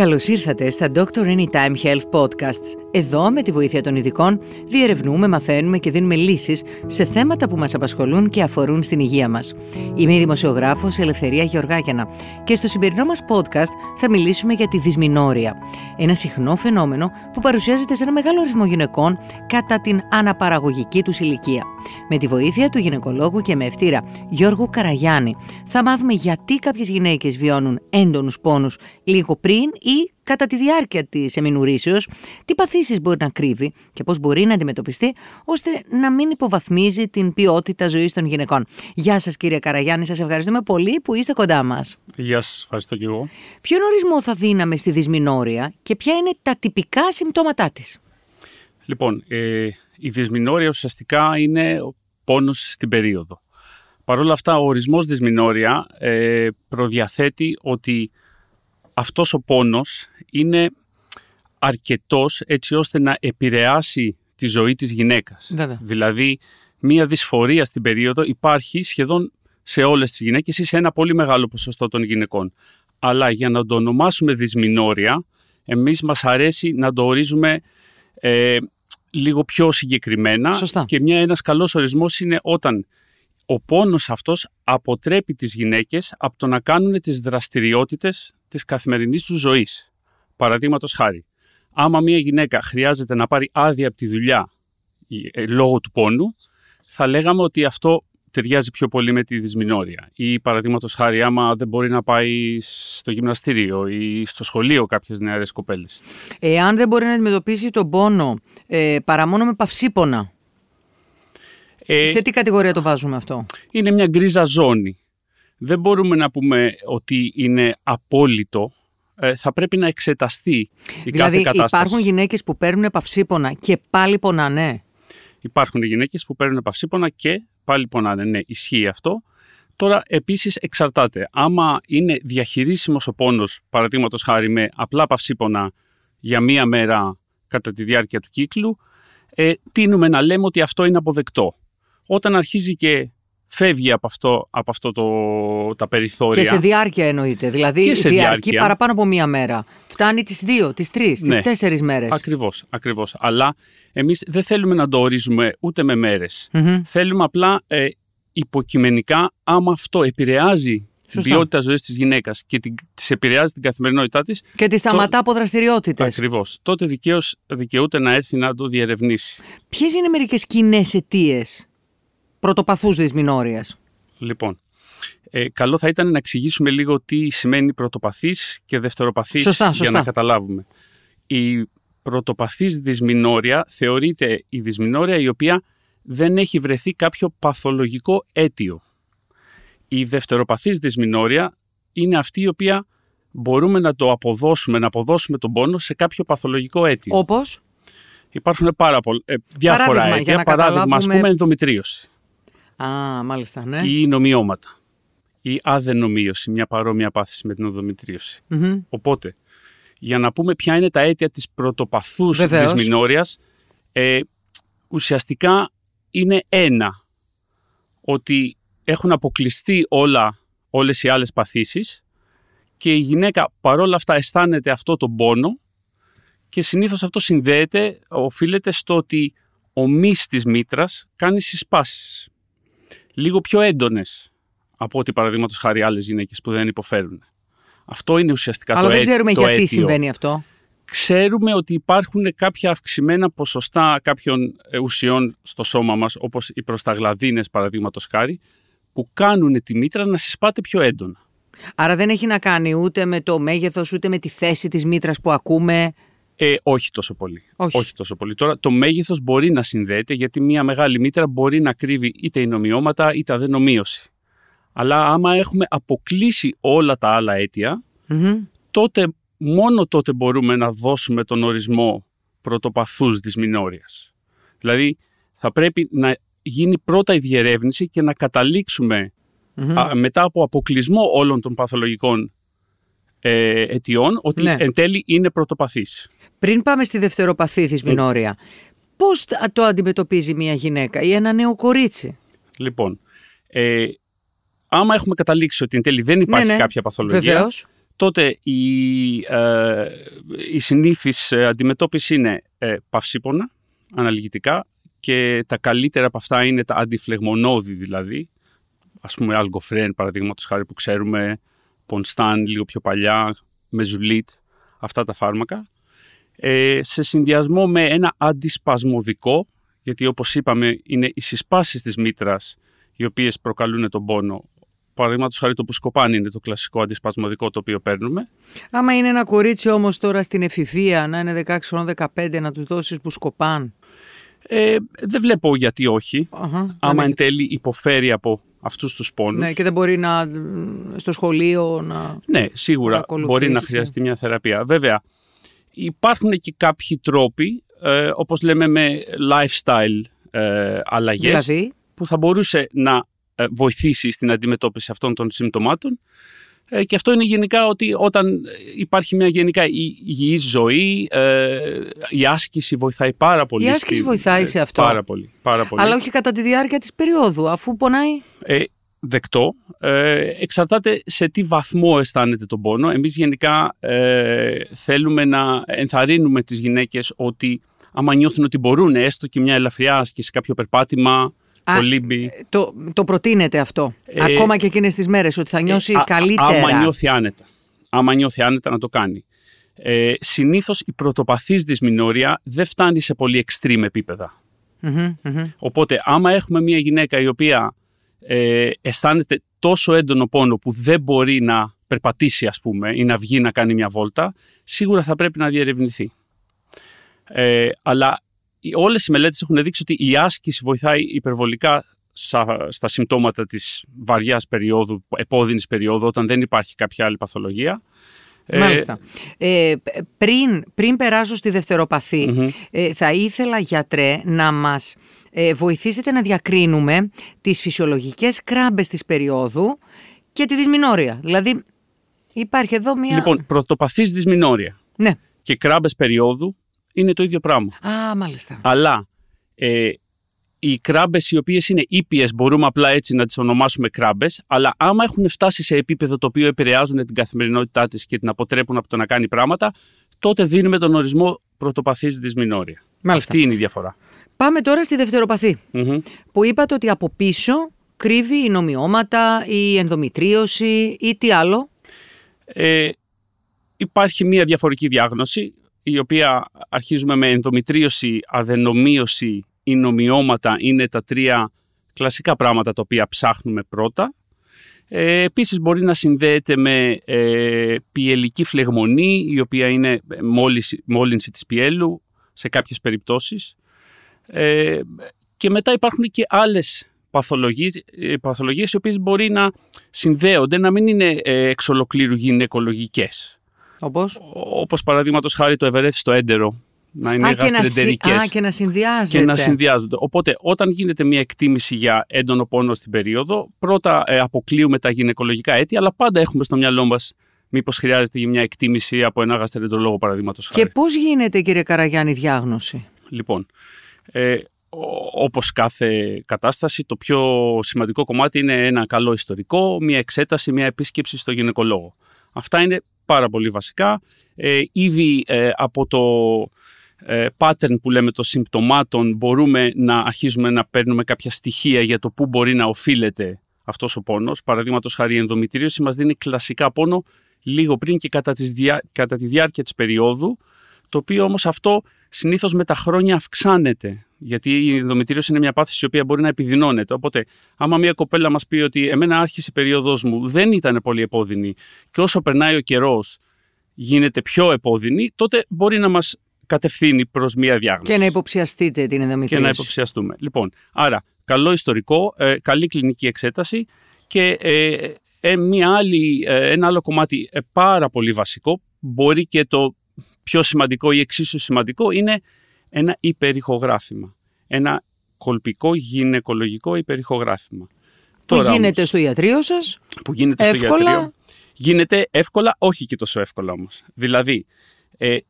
Καλώς ήρθατε στα Doctor Anytime Health Podcasts. Εδώ, με τη βοήθεια των ειδικών, διερευνούμε, μαθαίνουμε και δίνουμε λύσεις σε θέματα που μας απασχολούν και αφορούν στην υγεία μας. Είμαι η δημοσιογράφος Ελευθερία Γεωργάκιανα και στο σημερινό μας podcast θα μιλήσουμε για τη δυσμηνόρροια. Ένα συχνό φαινόμενο που παρουσιάζεται σε ένα μεγάλο αριθμό γυναικών κατά την αναπαραγωγική τους ηλικία. Με τη βοήθεια του γυναικολόγου και μαιευτήρα Γιώργου Καραγιάννη, θα μάθουμε γιατί κάποιες γυναίκες βιώνουν έντονους πόνους λίγο πριν ή κατά τη διάρκεια της εμεινουρήσεως, τι παθήσεις μπορεί να κρύβει και πώς μπορεί να αντιμετωπιστεί, ώστε να μην υποβαθμίζει την ποιότητα ζωής των γυναικών. Γεια σας, κύριε Καραγιάννη, σας ευχαριστούμε πολύ που είστε κοντά μας. Γεια σας, ευχαριστώ και εγώ. Ποιον ορισμό θα δίναμε στη δυσμηνόρροια και ποια είναι τα τυπικά συμπτώματά της? Λοιπόν, η δυσμηνόρροια ουσιαστικά είναι ο πόνος στην περίοδο. Παρ' όλα αυτά, ο ορισμός δυσμηνόρροια προδιαθέτει ότι αυτός ο πόνος είναι αρκετός έτσι ώστε να επηρεάσει τη ζωή της γυναίκας. Βέβαια. Δηλαδή, μία δυσφορία στην περίοδο υπάρχει σχεδόν σε όλες τις γυναίκες ή σε ένα πολύ μεγάλο ποσοστό των γυναικών. Αλλά για να το ονομάσουμε δυσμηνόρροια, εμείς μας αρέσει να το ορίζουμε λίγο πιο συγκεκριμένα. Σωστά. Και ένας καλός ορισμός είναι όταν ο πόνος αυτός αποτρέπει τις γυναίκες από το να κάνουν τις δραστηριότητες της καθημερινής τους ζωής. Παραδείγματος χάρη, άμα μια γυναίκα χρειάζεται να πάρει άδεια από τη δουλειά λόγω του πόνου, θα λέγαμε ότι αυτό ταιριάζει πιο πολύ με τη δυσμηνόρροια. Ή παραδείγματος χάρη, άμα δεν μπορεί να πάει στο γυμναστήριο ή στο σχολείο κάποιες νεαρές κοπέλες. Εάν δεν μπορεί να αντιμετωπίσει τον πόνο παρά μόνο με παυσίπονα, σε τι κατηγορία το βάζουμε αυτό? Είναι μια γκρίζα ζώνη. Δεν μπορούμε να πούμε ότι είναι απόλυτο. Θα πρέπει να εξεταστεί κάθε κατάσταση. Υπάρχουν γυναίκες που παίρνουν παυσίπονα και πάλι πονάνε. Υπάρχουν γυναίκες που παίρνουν παυσίπονα και πάλι πονάνε. Ναι, ισχύει αυτό. Τώρα επίσης εξαρτάται. Άμα είναι διαχειρίσιμος ο πόνος, παραδείγματος χάρη με απλά παυσίπονα για μία μέρα κατά τη διάρκεια του κύκλου, τείνουμε να λέμε ότι αυτό είναι αποδεκτό. Όταν αρχίζει και φεύγει από αυτό τα περιθώρια. Και σε διάρκεια εννοείται. Δηλαδή διαρκεί παραπάνω από μία μέρα. Φτάνει τις 2, τις 3, τις 4 μέρες. Ακριβώς, ακριβώς. Αλλά εμείς δεν θέλουμε να το ορίζουμε ούτε με μέρες. Mm-hmm. Θέλουμε απλά υποκειμενικά, άμα αυτό επηρεάζει την ποιότητα ζωής της γυναίκας και της επηρεάζει την καθημερινότητά της. Και τη σταματά από δραστηριότητες. Ακριβώς. Τότε δικαιούται να έρθει να το διερευνήσει. Ποιες είναι μερικές κοινές αιτίες πρωτοπαθούς δυσμηνόρροιας? Λοιπόν, καλό θα ήταν να εξηγήσουμε λίγο τι σημαίνει πρωτοπαθής και δευτεροπαθής. Σωστά. Για να καταλάβουμε. Η πρωτοπαθής δυσμηνόρροια θεωρείται η δυσμηνόρροια η οποία δεν έχει βρεθεί κάποιο παθολογικό αίτιο. Η δευτεροπαθής δυσμηνόρροια είναι αυτή η οποία μπορούμε να το αποδώσουμε, να αποδώσουμε τον πόνο σε κάποιο παθολογικό αίτιο. Όπως? Υπάρχουν πάρα πολλά διάφορα αίτια. Για παράδειγμα, ας πούμε, ενδομητρίωση. Α, μάλιστα, ναι. Ή ινομυώματα. Ή αδενομύωση, μια παρόμοια πάθηση με την ενδομητρίωση. Mm-hmm. Οπότε, για να πούμε ποια είναι τα αίτια της πρωτοπαθούς δυσμηνόρροιας, ουσιαστικά είναι ένα. Ότι έχουν αποκλειστεί όλες οι άλλες παθήσεις και η γυναίκα παρόλα αυτά αισθάνεται αυτό τον πόνο και συνήθως αυτό οφείλεται στο ότι ο μυς της μήτρας κάνει συσπάσεις. Λίγο πιο έντονες από ό,τι παραδείγματος χάρη άλλες γυναίκες που δεν υποφέρουν. Αυτό είναι ουσιαστικά το αίτιο. Αλλά δεν ξέρουμε γιατί συμβαίνει αυτό. Ξέρουμε ότι υπάρχουν κάποια αυξημένα ποσοστά κάποιων ουσιών στο σώμα μας, όπως οι προσταγλαδίνες παραδείγματος χάρη, που κάνουν τη μήτρα να συσπάται πιο έντονα. Άρα δεν έχει να κάνει ούτε με το μέγεθος, ούτε με τη θέση της μήτρας που ακούμε. Όχι τόσο πολύ. Όχι τόσο πολύ. Τώρα, το μέγεθος μπορεί να συνδέεται, γιατί μια μεγάλη μήτρα μπορεί να κρύβει είτε ινομυώματα είτε αδενομύωση. Αλλά άμα έχουμε αποκλείσει όλα τα άλλα αίτια, mm-hmm. μόνο τότε μπορούμε να δώσουμε τον ορισμό πρωτοπαθούς δυσμηνόρροιας. Δηλαδή, θα πρέπει να γίνει πρώτα η διερεύνηση και να καταλήξουμε μετά από αποκλεισμό όλων των παθολογικών αιτιών ότι εν τέλει είναι πρωτοπαθής. Πριν πάμε στη δευτεροπαθή δυσμηνόρροια, πώς το αντιμετωπίζει μια γυναίκα ή ένα νέο κορίτσι? Λοιπόν, άμα έχουμε καταλήξει ότι εν τέλει δεν υπάρχει κάποια παθολογία, τότε η συνήθις αντιμετώπιση είναι παυσίπονα, αναλγητικά, και τα καλύτερα από αυτά είναι τα αντιφλεγμονώδη δηλαδή, ας πούμε αλγοφρέν παραδείγματος χάρη που ξέρουμε, Πονσταν λίγο πιο παλιά, μεζουλίτ, αυτά τα φάρμακα, σε συνδυασμό με ένα αντισπασμωδικό, γιατί όπως είπαμε είναι οι συσπάσεις της μήτρας οι οποίες προκαλούν τον πόνο. Παραδείγματος χάρη το πουσκοπάν είναι το κλασικό αντισπασμωδικό το οποίο παίρνουμε. Άμα είναι ένα κορίτσι όμως τώρα στην εφηβεία, να είναι 16-15, να του δώσεις πουσκοπάν. Δεν βλέπω γιατί όχι. Άμα εν τέλει υποφέρει από αυτούς τους πόνους. Ναι, και δεν μπορεί να, στο σχολείο να. Ναι, σίγουρα να μπορεί να χρειαστεί μια θεραπεία. Βέβαια, υπάρχουν και κάποιοι τρόποι, όπως λέμε με lifestyle αλλαγές, δηλαδή, που θα μπορούσε να βοηθήσει στην αντιμετώπιση αυτών των συμπτωμάτων. Και αυτό είναι γενικά ότι όταν υπάρχει μια γενικά υγιής ζωή, η άσκηση βοηθάει πάρα πολύ. Η άσκηση βοηθάει σε αυτό. Πάρα πολύ, πάρα πολύ. Αλλά όχι κατά τη διάρκεια της περίοδου, αφού πονάει. Δεκτό. Εξαρτάται σε τι βαθμό αισθάνεται τον πόνο. Εμείς γενικά θέλουμε να ενθαρρύνουμε τις γυναίκες ότι άμα νιώθουν ότι μπορούν, έστω και μια ελαφριά άσκηση, κάποιο περπάτημα, το προτείνεται αυτό, ακόμα και εκείνες τις μέρες, ότι θα νιώσει καλύτερα. Άμα νιώθει άνετα να το κάνει. Συνήθως η πρωτοπαθής δυσμηνόρροια δεν φτάνει σε πολύ extreme επίπεδα. Οπότε άμα έχουμε μια γυναίκα η οποία αισθάνεται τόσο έντονο πόνο που δεν μπορεί να περπατήσει ας πούμε ή να βγει να κάνει μια βόλτα, σίγουρα θα πρέπει να διερευνηθεί. Αλλά όλες οι μελέτες έχουν δείξει ότι η άσκηση βοηθάει υπερβολικά στα συμπτώματα της βαριάς περίοδου, επώδυνης περίοδου, όταν δεν υπάρχει κάποια άλλη παθολογία. Μάλιστα. Πριν περάσω στη δευτεροπαθή, θα ήθελα, γιατρέ, να μας βοηθήσετε να διακρίνουμε τις φυσιολογικές κράμπες της περίοδου και τη δυσμηνόρροια. Δηλαδή, υπάρχει εδώ μία. Λοιπόν, πρωτοπαθής δυσμηνόρροια και κράμπες περίοδου είναι το ίδιο πράγμα. Μάλιστα. Αλλά οι κράμπες οι οποίες είναι ήπιες μπορούμε απλά έτσι να τις ονομάσουμε κράμπες, αλλά άμα έχουν φτάσει σε επίπεδο το οποίο επηρεάζουν την καθημερινότητά της και την αποτρέπουν από το να κάνει πράγματα, τότε δίνουμε τον ορισμό πρωτοπαθής δυσμηνόρροια. Μάλιστα. Αυτή είναι η διαφορά. Πάμε τώρα στη δευτεροπαθή, που είπατε ότι από πίσω κρύβει ινομυώματα, η ενδομητρίωση ή τι άλλο. Υπάρχει μία διαφορική διάγνωση, η οποία αρχίζουμε με ενδομητρίωση, αδενομύωση, ινομυώματα, είναι τα τρία κλασικά πράγματα τα οποία ψάχνουμε πρώτα. Επίσης μπορεί να συνδέεται με πυελική φλεγμονή, η οποία είναι μόλυνση της πιέλου σε κάποιες περιπτώσεις. Και μετά υπάρχουν και άλλες παθολογίες οι οποίες μπορεί να συνδέονται, να μην είναι εξ ολοκλήρου γυναικολογικές. Όπως παραδείγματος χάρη το ευερέθιστο έντερο, να είναι γαστροεντερικές. Και να συνδυάζονται. Οπότε όταν γίνεται μια εκτίμηση για έντονο πόνο στην περίοδο, πρώτα αποκλείουμε τα γυναικολογικά αίτια, αλλά πάντα έχουμε στο μυαλό μας μήπως χρειάζεται μια εκτίμηση από ένα γαστροεντερολόγο παραδείγματος χάρη. Και πώς γίνεται, κύριε Καραγιάννη, διάγνωση? Λοιπόν, όπως κάθε κατάσταση, το πιο σημαντικό κομμάτι είναι ένα καλό ιστορικό, μια εξέταση, μια επίσκεψη στο γυναικολόγο. Αυτά είναι πάρα πολύ βασικά. Ήδη από το pattern που λέμε των συμπτωμάτων μπορούμε να αρχίζουμε να παίρνουμε κάποια στοιχεία για το πού μπορεί να οφείλεται αυτός ο πόνος. Παραδείγματος χάρη η ενδομητρίωση μας δίνει κλασικά πόνο λίγο πριν και κατά τη διάρκεια της περίοδου, το οποίο όμως αυτό συνήθως με τα χρόνια αυξάνεται, γιατί η ενδομητρίωση είναι μια πάθηση η οποία μπορεί να επιδεινώνεται. Οπότε, άμα μια κοπέλα μας πει ότι εμένα άρχισε η περίοδος μου, δεν ήταν πολύ επώδυνη και όσο περνάει ο καιρός γίνεται πιο επώδυνη, τότε μπορεί να μας κατευθύνει προς μια διάγνωση. Και να υποψιαστείτε την ενδομητρίωση. Και να υποψιαστούμε. Λοιπόν, άρα, καλό ιστορικό, καλή κλινική εξέταση και ένα άλλο κομμάτι πάρα πολύ βασικό, μπορεί και το πιο σημαντικό ή εξίσου σημαντικό, είναι ένα υπερηχογράφημα. Ένα κολπικό γυναικολογικό υπερηχογράφημα. Τώρα γίνεται όμως, στο ιατρείο σας. Που γίνεται εύκολα. Στο ιατρείο. Γίνεται εύκολα, όχι και τόσο εύκολα όμως. Δηλαδή,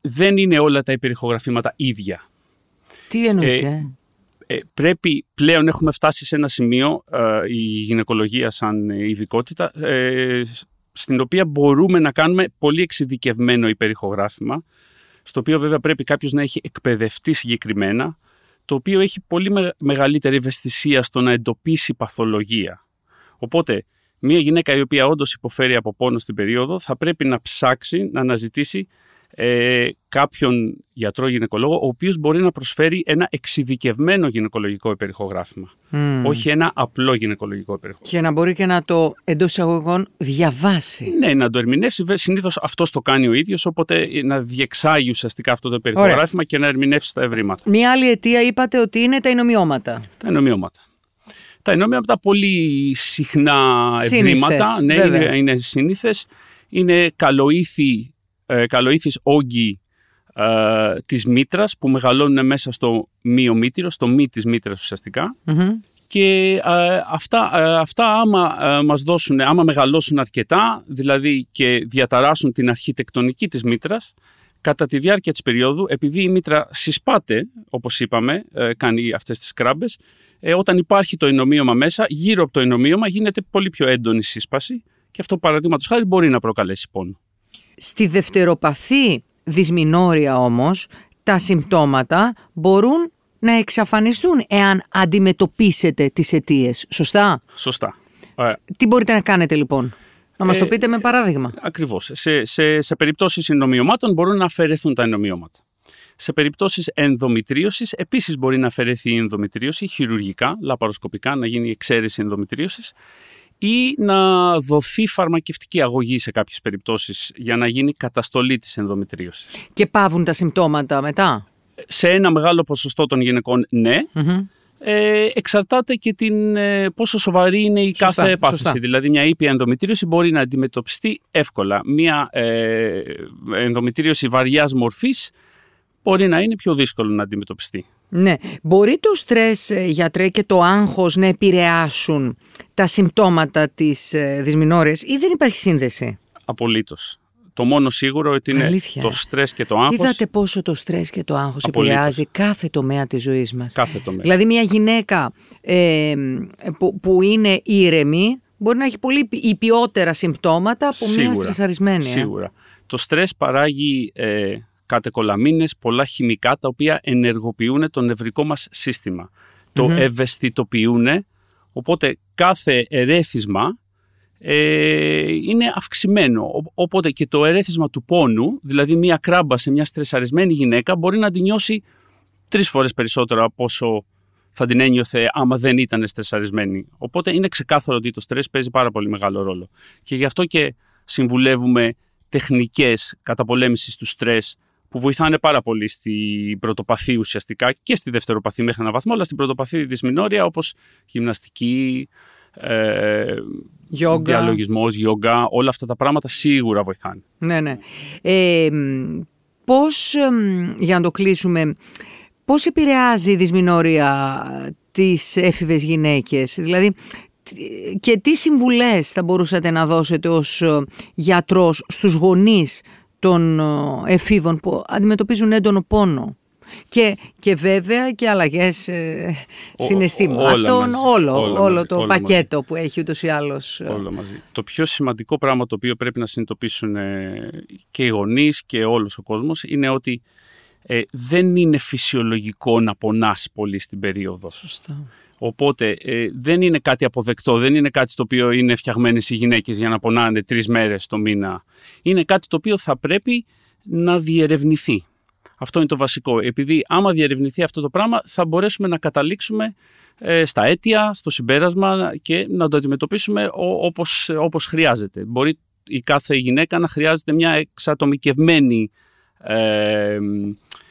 δεν είναι όλα τα υπερηχογραφήματα ίδια. Τι εννοείται? Πρέπει, πλέον έχουμε φτάσει σε ένα σημείο, η γυναικολογία σαν ειδικότητα, στην οποία μπορούμε να κάνουμε πολύ εξειδικευμένο υπερηχογράφημα, στο οποίο βέβαια πρέπει κάποιος να έχει εκπαιδευτεί συγκεκριμένα, το οποίο έχει πολύ μεγαλύτερη ευαισθησία στο να εντοπίσει παθολογία. Οπότε, μια γυναίκα η οποία όντως υποφέρει από πόνο στην περίοδο θα πρέπει να ψάξει, να αναζητήσει κάποιον γιατρό-γυναικολόγο, ο οποίος μπορεί να προσφέρει ένα εξειδικευμένο γυναικολογικό υπερηχογράφημα. Όχι ένα απλό γυναικολογικό υπερηχογράφημα. Και να μπορεί και να το εντός εισαγωγικών διαβάσει. Ναι, να το ερμηνεύσει. Συνήθως αυτός το κάνει ο ίδιος, οπότε να διεξάγει ουσιαστικά αυτό το υπερηχογράφημα. Ωραία. Και να ερμηνεύσει τα ευρήματα. Μία άλλη αιτία είπατε ότι είναι τα ινομυώματα. Τα ινομυώματα πολύ συχνά ευρήματα. Ναι, είναι συνήθες. Είναι καλοήθης όγκοι της μήτρας που μεγαλώνουν μέσα στο μυομύτηρο, στο μυ της μήτρας ουσιαστικά. Και αυτά άμα μας δώσουν, άμα μεγαλώσουν αρκετά, δηλαδή και διαταράσσουν την αρχιτεκτονική της μήτρας, κατά τη διάρκεια της περίοδου, επειδή η μήτρα συσπάται, όπως είπαμε, κάνει αυτές τις κράμπες, όταν υπάρχει το ινομύωμα μέσα, γύρω από το ινομύωμα γίνεται πολύ πιο έντονη σύσπαση και αυτό, παραδείγματος χάρη, μπορεί να προκαλέσει πόνο. Στη δευτεροπαθή δυσμηνόρροια όμως, τα συμπτώματα μπορούν να εξαφανιστούν εάν αντιμετωπίσετε τις αιτίες. Σωστά? Σωστά. Τι μπορείτε να κάνετε λοιπόν? Να μας το πείτε με παράδειγμα. Ακριβώς. Σε περιπτώσεις ινομυωμάτων μπορούν να αφαιρεθούν τα ινομυώματα. Σε περιπτώσεις ενδομητρίωσης επίσης μπορεί να αφαιρεθεί η ενδομητρίωση χειρουργικά, λαπαροσκοπικά, να γίνει εξαίρεση ενδομητρίωσης, ή να δοθεί φαρμακευτική αγωγή σε κάποιες περιπτώσεις για να γίνει καταστολή της ενδομητρίωσης. Και παύουν τα συμπτώματα μετά? Σε ένα μεγάλο ποσοστό των γυναικών, ναι. Εξαρτάται και πόσο σοβαρή είναι η κάθε επάθηση. Σωστά. Δηλαδή, μια ήπια ενδομητρίωση μπορεί να αντιμετωπιστεί εύκολα. Μια ενδομητρίωση βαριάς μορφής μπορεί να είναι πιο δύσκολο να αντιμετωπιστεί. Ναι. Μπορεί το στρες, γιατρέ, και το άγχος να επηρεάσουν τα συμπτώματα της δυσμηνόρειας ή δεν υπάρχει σύνδεση? Απολύτως. Το μόνο σίγουρο ότι είναι το στρες και το άγχος. Είδατε πόσο το στρες και το άγχος επηρεάζει κάθε τομέα της ζωής μας. Κάθε τομέα. Δηλαδή μια γυναίκα που είναι ήρεμη μπορεί να έχει πολύ υπιότερα συμπτώματα από μια στρεσαρισμένη. Σίγουρα. Το στρες παράγει κατεκολαμίνες, πολλά χημικά τα οποία ενεργοποιούν το νευρικό μας σύστημα. Το ευαισθητοποιούν, οπότε κάθε ερέθισμα είναι αυξημένο. Οπότε και το ερέθισμα του πόνου, δηλαδή μια κράμπα σε μια στρεσαρισμένη γυναίκα, μπορεί να την νιώσει 3 φορές περισσότερο από όσο θα την ένιωθε άμα δεν ήταν στρεσαρισμένη. Οπότε είναι ξεκάθαρο ότι το στρες παίζει πάρα πολύ μεγάλο ρόλο. Και γι' αυτό και συμβουλεύουμε τεχνικές καταπολέμησης του στρες που βοηθάνε πάρα πολύ στην πρωτοπαθή ουσιαστικά και στη δευτεροπαθή μέχρι έναν βαθμό, αλλά στην πρωτοπαθή δυσμηνόρροια, όπως γυμναστική, διαλογισμός, γιόγκα, όλα αυτά τα πράγματα σίγουρα βοηθάνε. Ναι, ναι. Πώς, για να το κλείσουμε, πώς επηρεάζει η δυσμηνόρροια τις έφηβες γυναίκες? Δηλαδή, και τι συμβουλές θα μπορούσατε να δώσετε ως γιατρός στους γονείς των εφήβων που αντιμετωπίζουν έντονο πόνο? Και βέβαια και αλλαγές συναισθήματων. Όλο το πακέτο που έχει ούτως ή άλλως. Όλο μαζί. Το πιο σημαντικό πράγμα το οποίο πρέπει να συνειδητοποιήσουν και οι γονείς και όλος ο κόσμος είναι ότι δεν είναι φυσιολογικό να πονάς πολύ στην περίοδο. Σωστά. Οπότε δεν είναι κάτι αποδεκτό, δεν είναι κάτι το οποίο είναι φτιαγμένες οι γυναίκες για να πονάνε 3 μέρες το μήνα. Είναι κάτι το οποίο θα πρέπει να διερευνηθεί. Αυτό είναι το βασικό. Επειδή άμα διερευνηθεί αυτό το πράγμα θα μπορέσουμε να καταλήξουμε στα αίτια, στο συμπέρασμα και να το αντιμετωπίσουμε όπως χρειάζεται. Μπορεί η κάθε γυναίκα να χρειάζεται μια εξατομικευμένη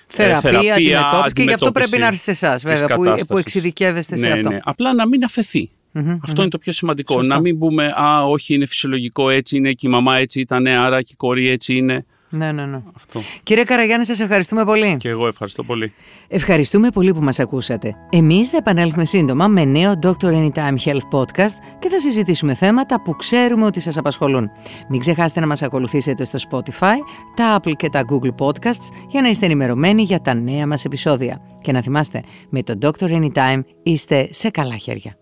θεραπεία, αντιμετώπιση, και γι' αυτό πρέπει να έρθει σε εσάς, βέβαια, που εξειδικεύεστε σε αυτό. Ναι. Απλά να μην αφεθεί. Αυτό είναι το πιο σημαντικό. Σωστό. Να μην πούμε όχι, είναι φυσιολογικό, έτσι είναι, και η μαμά έτσι ήταν, άρα και η κόρη έτσι είναι. Ναι. Αυτό. Κύριε Καραγιάννη, σας ευχαριστούμε πολύ. Και εγώ ευχαριστώ πολύ. Ευχαριστούμε πολύ που μας ακούσατε. Εμείς θα επανέλθουμε σύντομα με νέο Doctor Anytime Health Podcast και θα συζητήσουμε θέματα που ξέρουμε ότι σας απασχολούν. Μην ξεχάσετε να μας ακολουθήσετε στο Spotify, τα Apple και τα Google Podcasts για να είστε ενημερωμένοι για τα νέα μας επεισόδια. Και να θυμάστε, με το Doctor Anytime είστε σε καλά χέρια.